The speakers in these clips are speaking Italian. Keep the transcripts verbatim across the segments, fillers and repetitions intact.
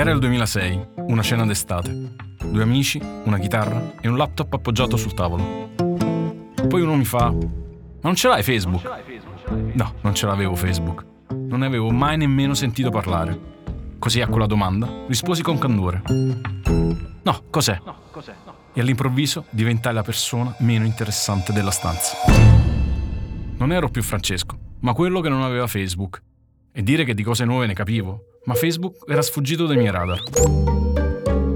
Era il duemilasei, una cena d'estate. Due amici, una chitarra e un laptop appoggiato sul tavolo. Poi uno mi fa: ma non ce l'hai Facebook? No, non ce l'avevo Facebook. Non ne avevo mai nemmeno sentito parlare. Così a quella domanda risposi con candore: no, cos'è? No, cos'è? No. E all'improvviso diventai la persona meno interessante della stanza. Non ero più Francesco, ma quello che non aveva Facebook. E dire che di cose nuove ne capivo, ma Facebook era sfuggito dai miei radar.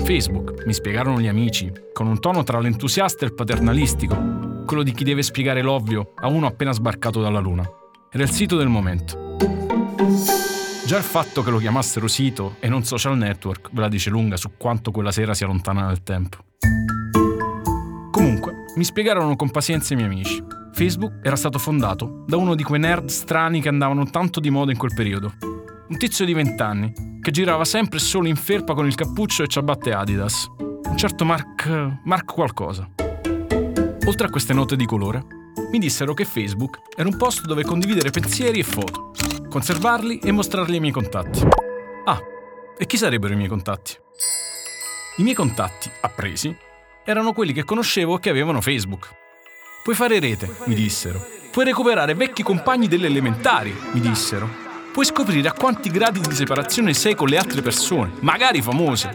Facebook, mi spiegarono gli amici, con un tono tra l'entusiasta e il paternalistico, quello di chi deve spiegare l'ovvio a uno appena sbarcato dalla luna. Era il sito del momento. Già il fatto che lo chiamassero sito e non social network ve la dice lunga su quanto quella sera sia lontana nel tempo. Comunque, mi spiegarono con pazienza i miei amici. Facebook era stato fondato da uno di quei nerd strani che andavano tanto di moda in quel periodo. Un tizio di vent'anni che girava sempre solo in felpa con il cappuccio e ciabatte Adidas. Un certo Mark... Mark qualcosa. Oltre a queste note di colore, mi dissero che Facebook era un posto dove condividere pensieri e foto, conservarli e mostrarli ai miei contatti. Ah, e chi sarebbero i miei contatti? I miei contatti, appresi, erano quelli che conoscevo e che avevano Facebook. Puoi fare rete, mi dissero. Puoi recuperare vecchi compagni delle elementari, mi dissero. Puoi scoprire a quanti gradi di separazione sei con le altre persone, magari famose.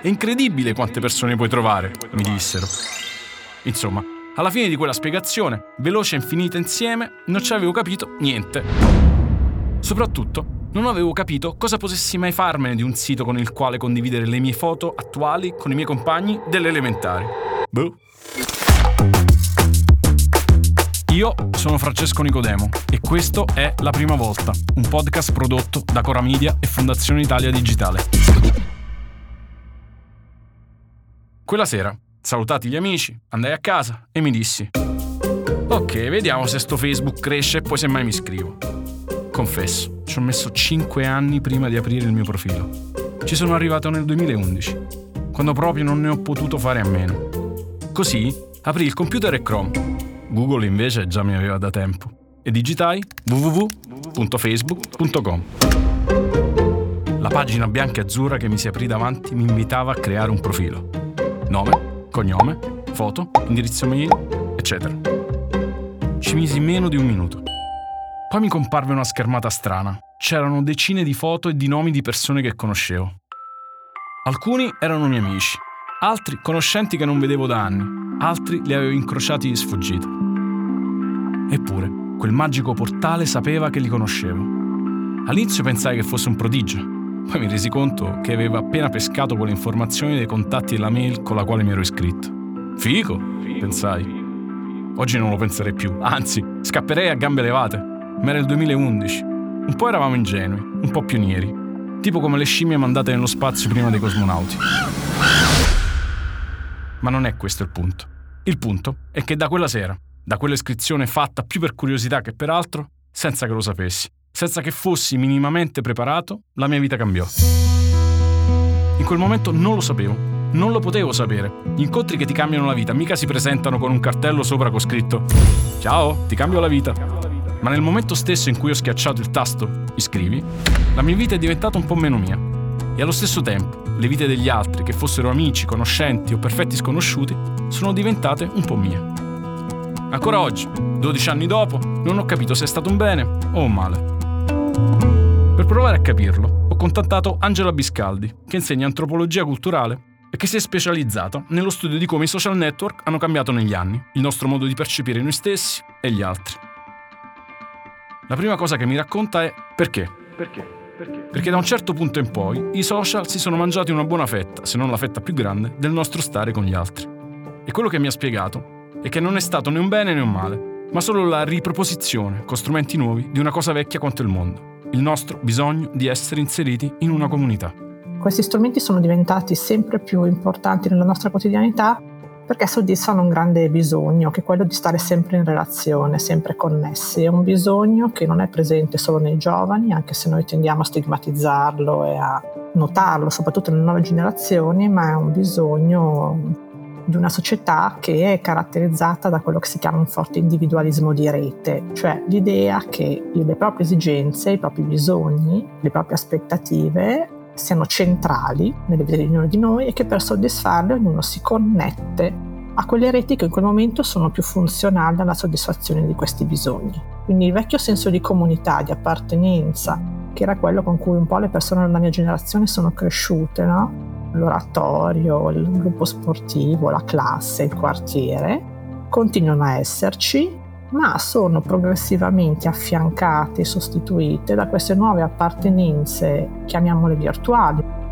È incredibile quante persone puoi trovare, mi dissero. Insomma, alla fine di quella spiegazione, veloce e infinita insieme, non ci avevo capito niente. Soprattutto, non avevo capito cosa potessi mai farmene di un sito con il quale condividere le mie foto attuali con i miei compagni delle elementari. Boh. Io sono Francesco Nicodemo e questo è La Prima Volta, un podcast prodotto da Cora Media e Fondazione Italia Digitale. Quella sera, salutati gli amici, andai a casa e mi dissi: ok, vediamo se sto Facebook cresce e poi semmai mi iscrivo. Confesso, ci ho messo cinque anni prima di aprire il mio profilo. Ci sono arrivato nel duemilaundici, quando proprio non ne ho potuto fare a meno. Così aprì il computer e Chrome. Google invece già mi aveva da tempo. E digitai w w w punto facebook punto com. La pagina bianca e azzurra che mi si aprì davanti mi invitava a creare un profilo. Nome, cognome, foto, indirizzo mail, eccetera. Ci misi meno di un minuto. Poi mi comparve una schermata strana. C'erano decine di foto e di nomi di persone che conoscevo. Alcuni erano miei amici, altri conoscenti che non vedevo da anni, altri li avevo incrociati di sfuggita. Eppure, quel magico portale sapeva che li conoscevo. All'inizio pensai che fosse un prodigio, poi mi resi conto che aveva appena pescato quelle informazioni dei contatti e la mail con la quale mi ero iscritto. Figo, pensai. Oggi non lo penserei più, anzi, scapperei a gambe levate. Ma era il duemilaundici. Un po' eravamo ingenui, un po' pionieri. Tipo come le scimmie mandate nello spazio prima dei cosmonauti. Ma non è questo il punto. Il punto è che da quella sera, da quell'iscrizione fatta più per curiosità che per altro, senza che lo sapessi, senza che fossi minimamente preparato, la mia vita cambiò. In quel momento non lo sapevo, non lo potevo sapere. Gli incontri che ti cambiano la vita mica si presentano con un cartello sopra con scritto: ciao, ti cambio la vita. Ma nel momento stesso in cui ho schiacciato il tasto iscrivi, la mia vita è diventata un po' meno mia. E allo stesso tempo, le vite degli altri, che fossero amici, conoscenti o perfetti sconosciuti, sono diventate un po' mie. Ancora oggi, dodici anni dopo, non ho capito se è stato un bene o un male. Per provare a capirlo, ho contattato Angela Biscaldi, che insegna antropologia culturale e che si è specializzata nello studio di come i social network hanno cambiato negli anni il nostro modo di percepire noi stessi e gli altri. La prima cosa che mi racconta è perché. Perché? Perché? Perché da un certo punto in poi i social si sono mangiati una buona fetta, se non la fetta più grande, del nostro stare con gli altri. E quello che mi ha spiegato è che non è stato né un bene né un male, ma solo la riproposizione, con strumenti nuovi, di una cosa vecchia quanto il mondo. Il nostro bisogno di essere inseriti in una comunità. Questi strumenti sono diventati sempre più importanti nella nostra quotidianità perché soddisfano un grande bisogno, che è quello di stare sempre in relazione, sempre connessi. È un bisogno che non è presente solo nei giovani, anche se noi tendiamo a stigmatizzarlo e a notarlo, soprattutto nelle nuove generazioni, ma è un bisogno di una società che è caratterizzata da quello che si chiama un forte individualismo di rete, cioè l'idea che le proprie esigenze, i propri bisogni, le proprie aspettative siano centrali nelle vite di ognuno di noi e che per soddisfarle ognuno si connette a quelle reti che in quel momento sono più funzionali alla soddisfazione di questi bisogni. Quindi il vecchio senso di comunità, di appartenenza, che era quello con cui un po' le persone della mia generazione sono cresciute, no? L'oratorio, il gruppo sportivo, la classe, il quartiere, continuano a esserci, ma sono progressivamente affiancate e sostituite da queste nuove appartenenze, chiamiamole virtuali.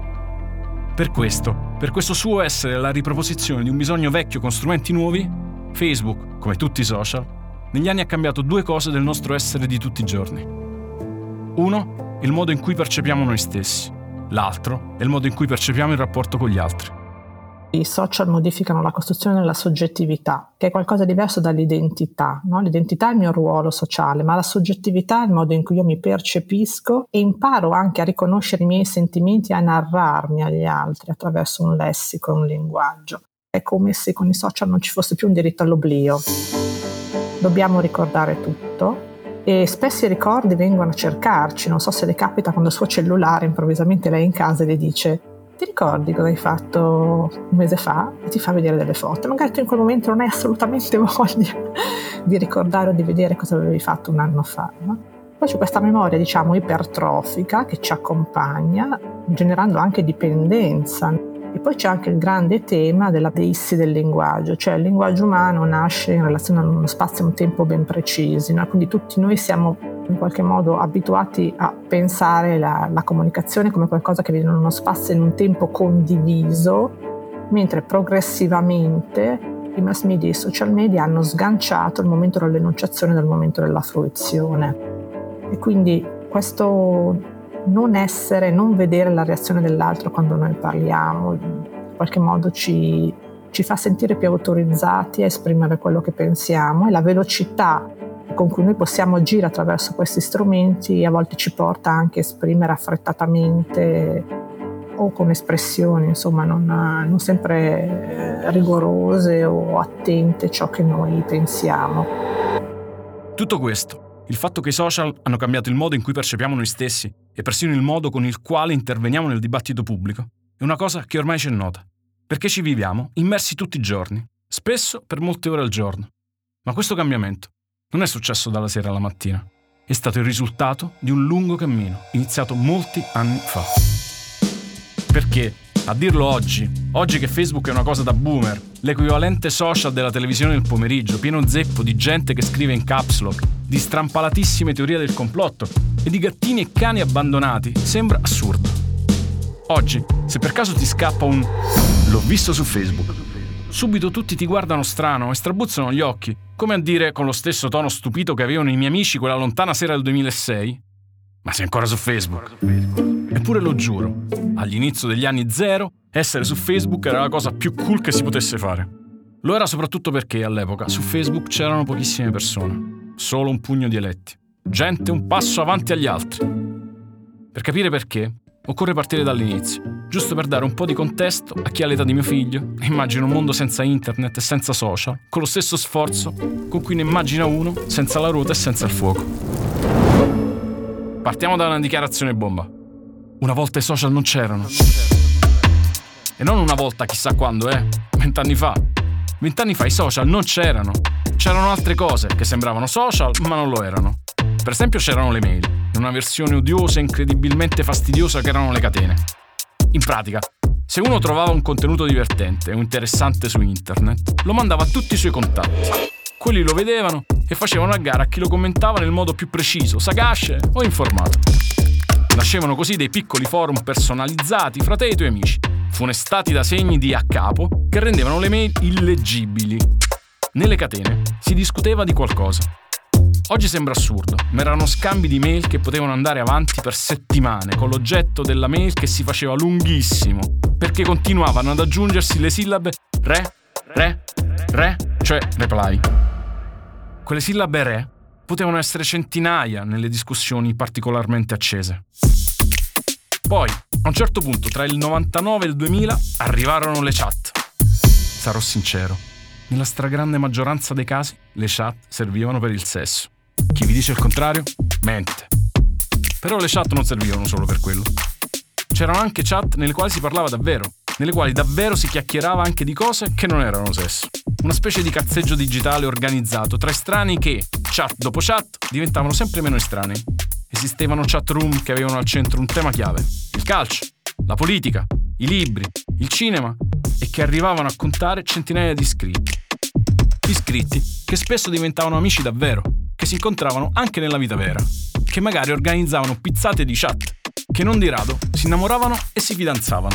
Per questo, per questo suo essere la riproposizione di un bisogno vecchio con strumenti nuovi, Facebook, come tutti i social, negli anni ha cambiato due cose del nostro essere di tutti i giorni. Uno, il modo in cui percepiamo noi stessi. L'altro è il modo in cui percepiamo il rapporto con gli altri. I social modificano la costruzione della soggettività, che è qualcosa di diverso dall'identità, no? L'identità è il mio ruolo sociale, ma la soggettività è il modo in cui io mi percepisco e imparo anche a riconoscere i miei sentimenti e a narrarmi agli altri attraverso un lessico, un linguaggio. È come se con i social non ci fosse più un diritto all'oblio. Dobbiamo ricordare tutto. E spesso i ricordi vengono a cercarci, non so se le capita quando il suo cellulare improvvisamente lei è in casa e le dice: ti ricordi cosa hai fatto un mese fa? E ti fa vedere delle foto. Magari tu in quel momento non hai assolutamente voglia di ricordare o di vedere cosa avevi fatto un anno fa, no? Poi c'è questa memoria, diciamo, ipertrofica che ci accompagna, generando anche dipendenza. E poi c'è anche il grande tema della deissi del linguaggio, cioè il linguaggio umano nasce in relazione a uno spazio e un tempo ben precisi, no? Quindi tutti noi siamo in qualche modo abituati a pensare la, la comunicazione come qualcosa che viene in uno spazio e in un tempo condiviso, mentre progressivamente i mass media e i social media hanno sganciato il momento dell'enunciazione dal momento della fruizione. E quindi questo non essere, non vedere la reazione dell'altro quando noi parliamo, in qualche modo ci, ci fa sentire più autorizzati a esprimere quello che pensiamo, e la velocità con cui noi possiamo agire attraverso questi strumenti a volte ci porta anche a esprimere affrettatamente o con espressioni, insomma, non, non sempre rigorose o attente ciò che noi pensiamo. Tutto questo, il fatto che i social hanno cambiato il modo in cui percepiamo noi stessi e persino il modo con il quale interveniamo nel dibattito pubblico, è una cosa che ormai ci è nota, perché ci viviamo immersi tutti i giorni, spesso per molte ore al giorno. Ma questo cambiamento non è successo dalla sera alla mattina, è stato il risultato di un lungo cammino, iniziato molti anni fa. Perché, a dirlo oggi, oggi che Facebook è una cosa da boomer, l'equivalente social della televisione del pomeriggio, pieno zeppo di gente che scrive in caps lock, di strampalatissime teorie del complotto e di gattini e cani abbandonati, sembra assurdo. Oggi, se per caso ti scappa un "l'ho visto su Facebook", subito tutti ti guardano strano e strabuzzano gli occhi, come a dire con lo stesso tono stupito che avevano i miei amici quella lontana sera del duemilasei: ma sei ancora su Facebook? Eppure lo giuro, all'inizio degli anni zero, essere su Facebook era la cosa più cool che si potesse fare. Lo era soprattutto perché all'epoca su Facebook c'erano pochissime persone, solo un pugno di eletti, gente un passo avanti agli altri. Per capire perché, occorre partire dall'inizio, giusto per dare un po' di contesto a chi ha l'età di mio figlio e immagina un mondo senza internet e senza social, con lo stesso sforzo con cui ne immagina uno senza la ruota e senza il fuoco. Partiamo da una dichiarazione bomba. Una volta i social non c'erano. E non una volta chissà quando, eh. Vent'anni fa. Vent'anni fa i social non c'erano. C'erano altre cose che sembravano social, ma non lo erano. Per esempio c'erano le mail, in una versione odiosa e incredibilmente fastidiosa che erano le catene. In pratica, se uno trovava un contenuto divertente o interessante su internet, lo mandava a tutti i suoi contatti. Quelli lo vedevano e facevano a gara a chi lo commentava nel modo più preciso, sagace o informato. Nascevano così dei piccoli forum personalizzati fra te e i tuoi amici, funestati da segni di a capo che rendevano le mail illeggibili. Nelle catene si discuteva di qualcosa. Oggi sembra assurdo, ma erano scambi di mail che potevano andare avanti per settimane, con l'oggetto della mail che si faceva lunghissimo, perché continuavano ad aggiungersi le sillabe re, re, re, cioè reply. Quelle sillabe re potevano essere centinaia nelle discussioni particolarmente accese. Poi, a un certo punto, tra il novantanove e il duemila, arrivarono le chat. Sarò sincero, nella stragrande maggioranza dei casi, le chat servivano per il sesso. Chi vi dice il contrario, mente. Però le chat non servivano solo per quello. c'erano anche chat nelle quali si parlava davvero, nelle quali davvero si chiacchierava anche di cose che non erano sesso. Una specie di cazzeggio digitale organizzato tra estranei che, chat dopo chat, diventavano sempre meno estranei. Esistevano chat room che avevano al centro un tema chiave, il calcio, la politica, i libri, il cinema, e che arrivavano a contare centinaia di iscritti. Iscritti che spesso diventavano amici davvero, che si incontravano anche nella vita vera, che magari organizzavano pizzate di chat, che non di rado si innamoravano e si fidanzavano.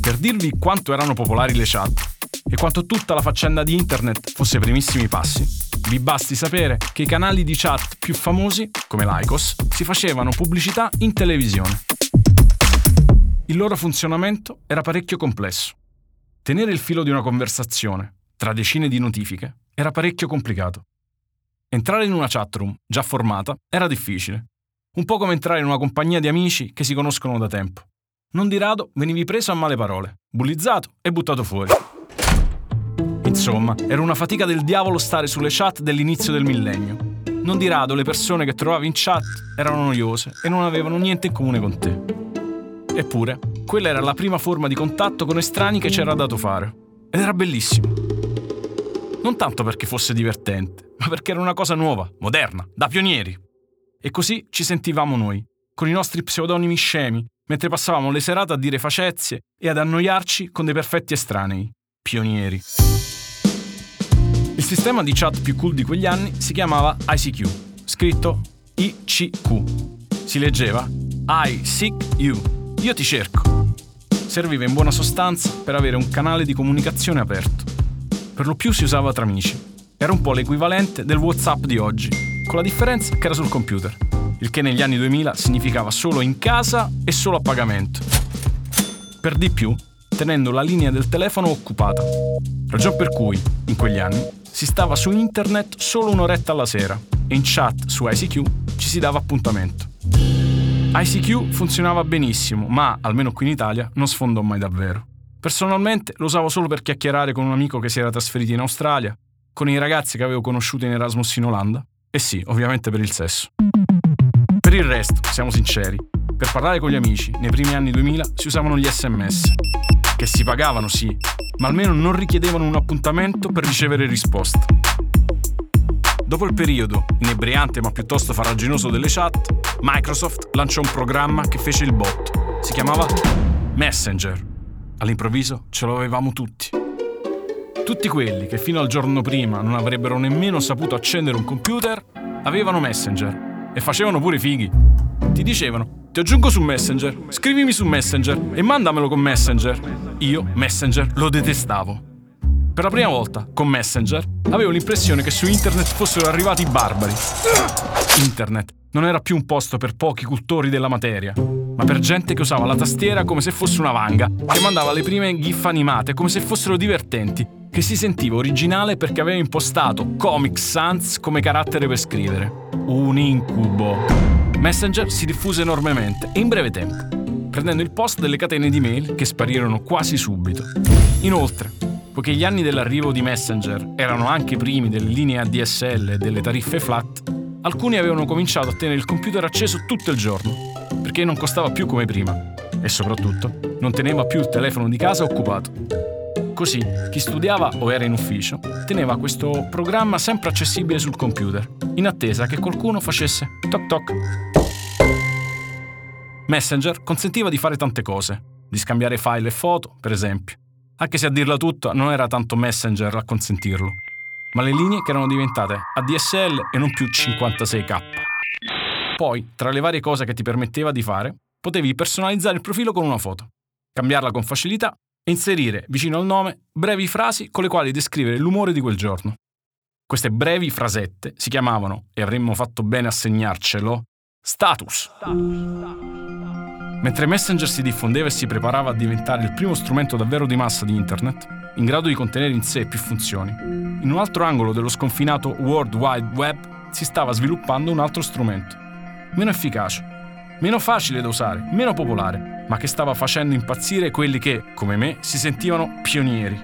Per dirvi quanto erano popolari le chat e quanto tutta la faccenda di internet fosse ai primissimi passi, vi basti sapere che i canali di chat più famosi, come l'Aicos, si facevano pubblicità in televisione. Il loro funzionamento era parecchio complesso. Tenere il filo di una conversazione, tra decine di notifiche, era parecchio complicato. Entrare in una chatroom già formata era difficile, un po' come entrare in una compagnia di amici che si conoscono da tempo. Non di rado venivi preso a male parole, bullizzato e buttato fuori. Insomma, era una fatica del diavolo stare sulle chat dell'inizio del millennio. Non di rado le persone che trovavi in chat erano noiose e non avevano niente in comune con te. Eppure, quella era la prima forma di contatto con estranei che c'era dato fare. Ed era bellissimo. Non tanto perché fosse divertente, ma perché era una cosa nuova, moderna, da pionieri. E così ci sentivamo noi, con i nostri pseudonimi scemi, mentre passavamo le serate a dire facezie e ad annoiarci con dei perfetti estranei. Pionieri. Il sistema di chat più cool di quegli anni si chiamava I C Q, scritto I C Q. Si leggeva I seek you, io ti cerco. Serviva in buona sostanza per avere un canale di comunicazione aperto. Per lo più si usava tra amici. Era un po' l'equivalente del Whatsapp di oggi, con la differenza che era sul computer, il che negli anni duemila significava solo in casa e solo a pagamento. Per di più, tenendo la linea del telefono occupata. Ragion per cui, in quegli anni, si stava su internet solo un'oretta alla sera e in chat su I C Q ci si dava appuntamento. I C Q funzionava benissimo, ma, almeno qui in Italia, non sfondò mai davvero. Personalmente lo usavo solo per chiacchierare con un amico che si era trasferito in Australia, con i ragazzi che avevo conosciuto in Erasmus in Olanda, e sì, ovviamente per il sesso. Per il resto, siamo sinceri, per parlare con gli amici, nei primi anni duemila si usavano gli S M S, che si pagavano sì, ma almeno non richiedevano un appuntamento per ricevere risposte. Dopo il periodo inebriante ma piuttosto farraginoso delle chat, Microsoft lanciò un programma che fece il botto. Si chiamava Messenger. All'improvviso ce l'avevamo tutti. Tutti quelli che fino al giorno prima non avrebbero nemmeno saputo accendere un computer, avevano Messenger e facevano pure i fighi. Ti dicevano: ti aggiungo su Messenger, scrivimi su Messenger e mandamelo con Messenger. Io Messenger lo detestavo. Per la prima volta, con Messenger, avevo l'impressione che su internet fossero arrivati i barbari. Internet non era più un posto per pochi cultori della materia, ma per gente che usava la tastiera come se fosse una vanga, che mandava le prime gif animate come se fossero divertenti, che si sentiva originale perché aveva impostato Comic Sans come carattere per scrivere. Un incubo. Messenger si diffuse enormemente e in breve tempo, prendendo il posto delle catene di mail che sparirono quasi subito. Inoltre, poiché gli anni dell'arrivo di Messenger erano anche primi delle linee A D S L e delle tariffe flat, alcuni avevano cominciato a tenere il computer acceso tutto il giorno, perché non costava più come prima e soprattutto non teneva più il telefono di casa occupato. Così, chi studiava o era in ufficio teneva questo programma sempre accessibile sul computer, in attesa che qualcuno facesse toc toc. Messenger consentiva di fare tante cose, di scambiare file e foto, per esempio, anche se a dirla tutta non era tanto Messenger a consentirlo, ma le linee che erano diventate A D S L e non più cinquantasei K. Poi, tra le varie cose che ti permetteva di fare, potevi personalizzare il profilo con una foto, cambiarla con facilità e inserire, vicino al nome, brevi frasi con le quali descrivere l'umore di quel giorno. Queste brevi frasette si chiamavano, e avremmo fatto bene a segnarcelo, status. Mentre Messenger si diffondeva e si preparava a diventare il primo strumento davvero di massa di internet, in grado di contenere in sé più funzioni, in un altro angolo dello sconfinato World Wide Web si stava sviluppando un altro strumento, meno efficace, meno facile da usare, meno popolare, ma che stava facendo impazzire quelli che, come me, si sentivano pionieri.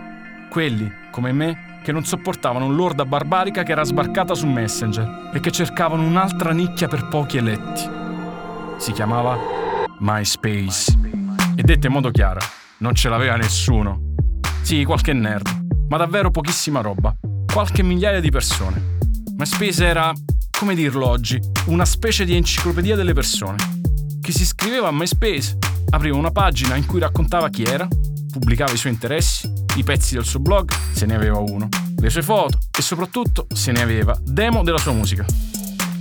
Quelli, come me, che non sopportavano l'orda barbarica che era sbarcata su Messenger e che cercavano un'altra nicchia per pochi eletti. Si chiamava MySpace. E detta in modo chiaro, non ce l'aveva nessuno. Sì, qualche nerd, ma davvero pochissima roba. Qualche migliaia di persone. MySpace era, come dirlo oggi, una specie di enciclopedia delle persone. Chi si iscriveva a MySpace apriva una pagina in cui raccontava chi era, pubblicava i suoi interessi, i pezzi del suo blog, se ne aveva uno, le sue foto e soprattutto, se ne aveva, demo della sua musica.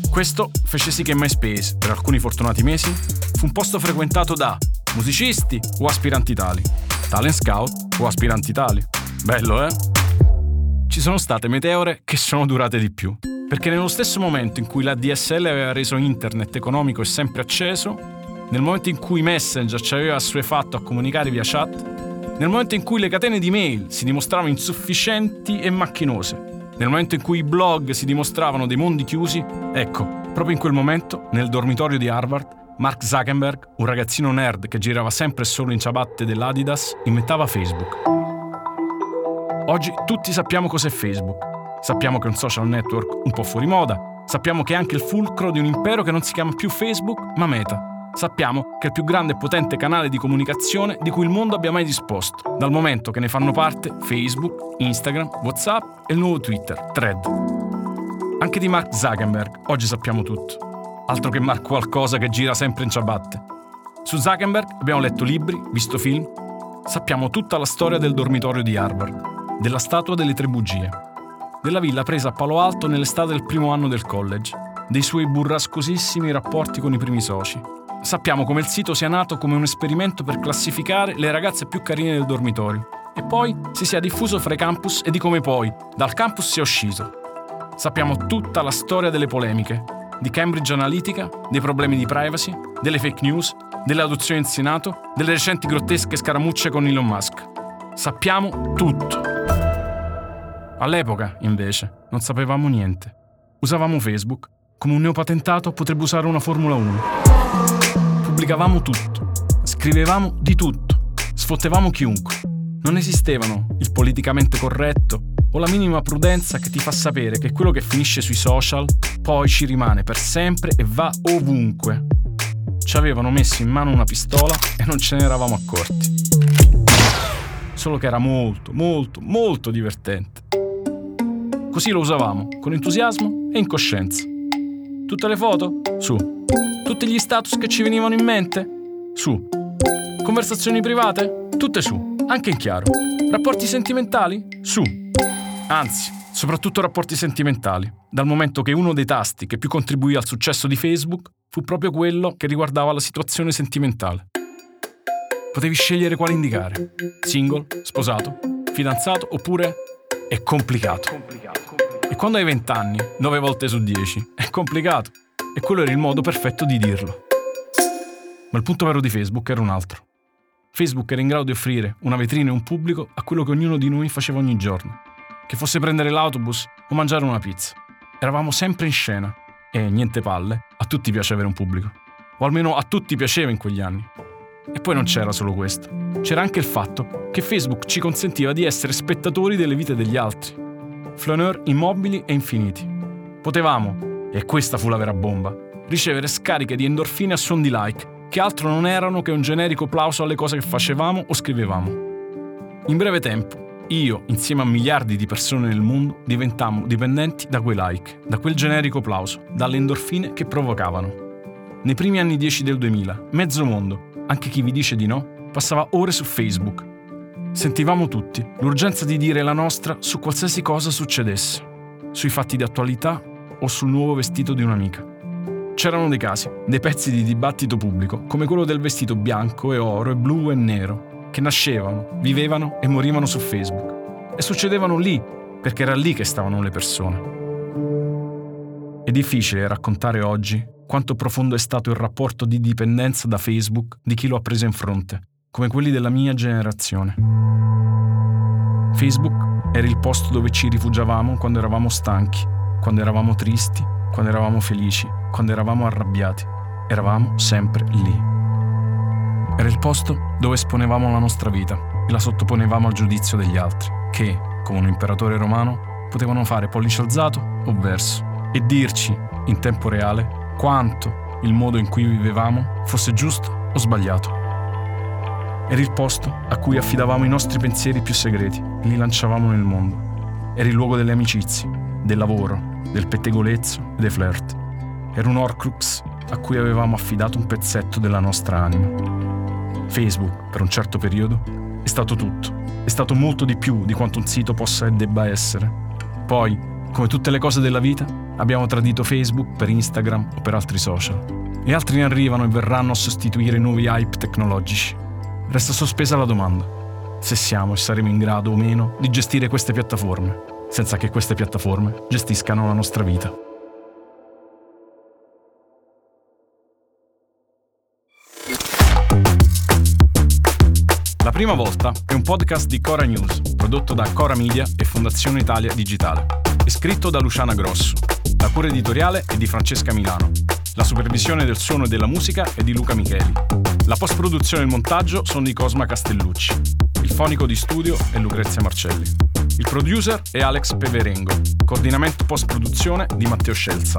Questo fece sì che MySpace, per alcuni fortunati mesi, fu un posto frequentato da musicisti o aspiranti tali, talent scout o aspiranti tali. Bello, eh? Ci sono state meteore che sono durate di più, perché nello stesso momento in cui la A D S L aveva reso internet economico e sempre acceso, nel momento in cui Messenger ci aveva assuefatto a comunicare via chat, nel momento in cui le catene di mail si dimostravano insufficienti e macchinose, nel momento in cui i blog si dimostravano dei mondi chiusi, ecco, proprio in quel momento, nel dormitorio di Harvard, Mark Zuckerberg, un ragazzino nerd che girava sempre e solo in ciabatte dell'Adidas, inventava Facebook. Oggi tutti sappiamo cos'è Facebook. Sappiamo che è un social network un po' fuori moda. Sappiamo che è anche il fulcro di un impero che non si chiama più Facebook, ma Meta. Sappiamo che è il più grande e potente canale di comunicazione di cui il mondo abbia mai disposto, dal momento che ne fanno parte Facebook, Instagram, Whatsapp e il nuovo Twitter, Thread. Anche di Mark Zuckerberg oggi sappiamo tutto. Altro che Mark qualcosa che gira sempre in ciabatte. Su Zuckerberg abbiamo letto libri, visto film. Sappiamo tutta la storia del dormitorio di Harvard, della statua delle tre bugie, della villa presa a Palo Alto nell'estate del primo anno del college, dei suoi burrascosissimi rapporti con i primi soci. Sappiamo come il sito sia nato come un esperimento per classificare le ragazze più carine del dormitorio e poi si sia diffuso fra i campus e di come poi dal campus sia uscito. Sappiamo tutta la storia delle polemiche, di Cambridge Analytica, dei problemi di privacy, delle fake news, delle audizioni in Senato, delle recenti grottesche scaramucce con Elon Musk. Sappiamo tutto. All'epoca, invece, non sapevamo niente. Usavamo Facebook come un neopatentato potrebbe usare una Formula uno. Pubblicavamo tutto, scrivevamo di tutto, sfottevamo chiunque. Non esistevano il politicamente corretto o la minima prudenza che ti fa sapere che quello che finisce sui social poi ci rimane per sempre e va ovunque. Ci avevano messo in mano una pistola e non ce ne eravamo accorti. Solo che era molto, molto, molto divertente. Così lo usavamo, con entusiasmo e in coscienza. Tutte le foto? Su. Tutti gli status che ci venivano in mente? Su. Conversazioni private? Tutte su, anche in chiaro. Rapporti sentimentali? Su. Anzi, soprattutto rapporti sentimentali, dal momento che uno dei tasti che più contribuì al successo di Facebook fu proprio quello che riguardava la situazione sentimentale. Potevi scegliere quale indicare: single, sposato, fidanzato oppure è complicato. E quando hai vent'anni, nove volte su dieci, è complicato. E quello era il modo perfetto di dirlo. Ma il punto vero di Facebook era un altro. Facebook era in grado di offrire una vetrina e un pubblico a quello che ognuno di noi faceva ogni giorno, che fosse prendere l'autobus o mangiare una pizza. Eravamo sempre in scena e, niente palle, a tutti piace avere un pubblico. O almeno a tutti piaceva in quegli anni. E poi non c'era solo questo. C'era anche il fatto che Facebook ci consentiva di essere spettatori delle vite degli altri. Flaneur immobili e infiniti. Potevamo, e questa fu la vera bomba, ricevere scariche di endorfine a suon di like, che altro non erano che un generico plauso alle cose che facevamo o scrivevamo. In breve tempo, io, insieme a miliardi di persone nel mondo, diventammo dipendenti da quei like, da quel generico plauso, dalle endorfine che provocavano. Nei primi anni dieci del duemila, mezzo mondo, anche chi vi dice di no, passava ore su Facebook. Sentivamo tutti l'urgenza di dire la nostra su qualsiasi cosa succedesse, sui fatti di attualità, o sul nuovo vestito di un'amica. C'erano dei casi, dei pezzi di dibattito pubblico, come quello del vestito bianco e oro e blu e nero, che nascevano, vivevano e morivano su Facebook. E succedevano lì, perché era lì che stavano le persone. È difficile raccontare oggi quanto profondo è stato il rapporto di dipendenza da Facebook di chi lo ha preso in fronte, come quelli della mia generazione. Facebook era il posto dove ci rifugiavamo quando eravamo stanchi, quando eravamo tristi, quando eravamo felici, quando eravamo arrabbiati, eravamo sempre lì. Era il posto dove esponevamo la nostra vita e la sottoponevamo al giudizio degli altri, che, come un imperatore romano, potevano fare pollice alzato o verso, e dirci, in tempo reale, quanto il modo in cui vivevamo fosse giusto Ho sbagliato. Eri il posto a cui affidavamo i nostri pensieri più segreti, li lanciavamo nel mondo. Eri il luogo delle amicizie, del lavoro, del pettegolezzo e dei flirt. Era un horcrux a cui avevamo affidato un pezzetto della nostra anima. Facebook, per un certo periodo, è stato tutto. È stato molto di più di quanto un sito possa e debba essere. Poi, come tutte le cose della vita, abbiamo tradito Facebook per Instagram o per altri social. E altri ne arrivano e verranno a sostituire i nuovi hype tecnologici. Resta sospesa la domanda se siamo e saremo in grado o meno di gestire queste piattaforme, senza che queste piattaforme gestiscano la nostra vita. La Prima Volta è un podcast di Cora News, prodotto da Cora Media e Fondazione Italia Digitale. È scritto da Luciana Grosso. La cura editoriale è di Francesca Milano. La supervisione del suono e della musica è di Luca Micheli. La post-produzione e il montaggio sono di Cosma Castellucci. Il fonico di studio è Lucrezia Marcelli. Il producer è Alex Peverengo. Coordinamento post-produzione di Matteo Scelza.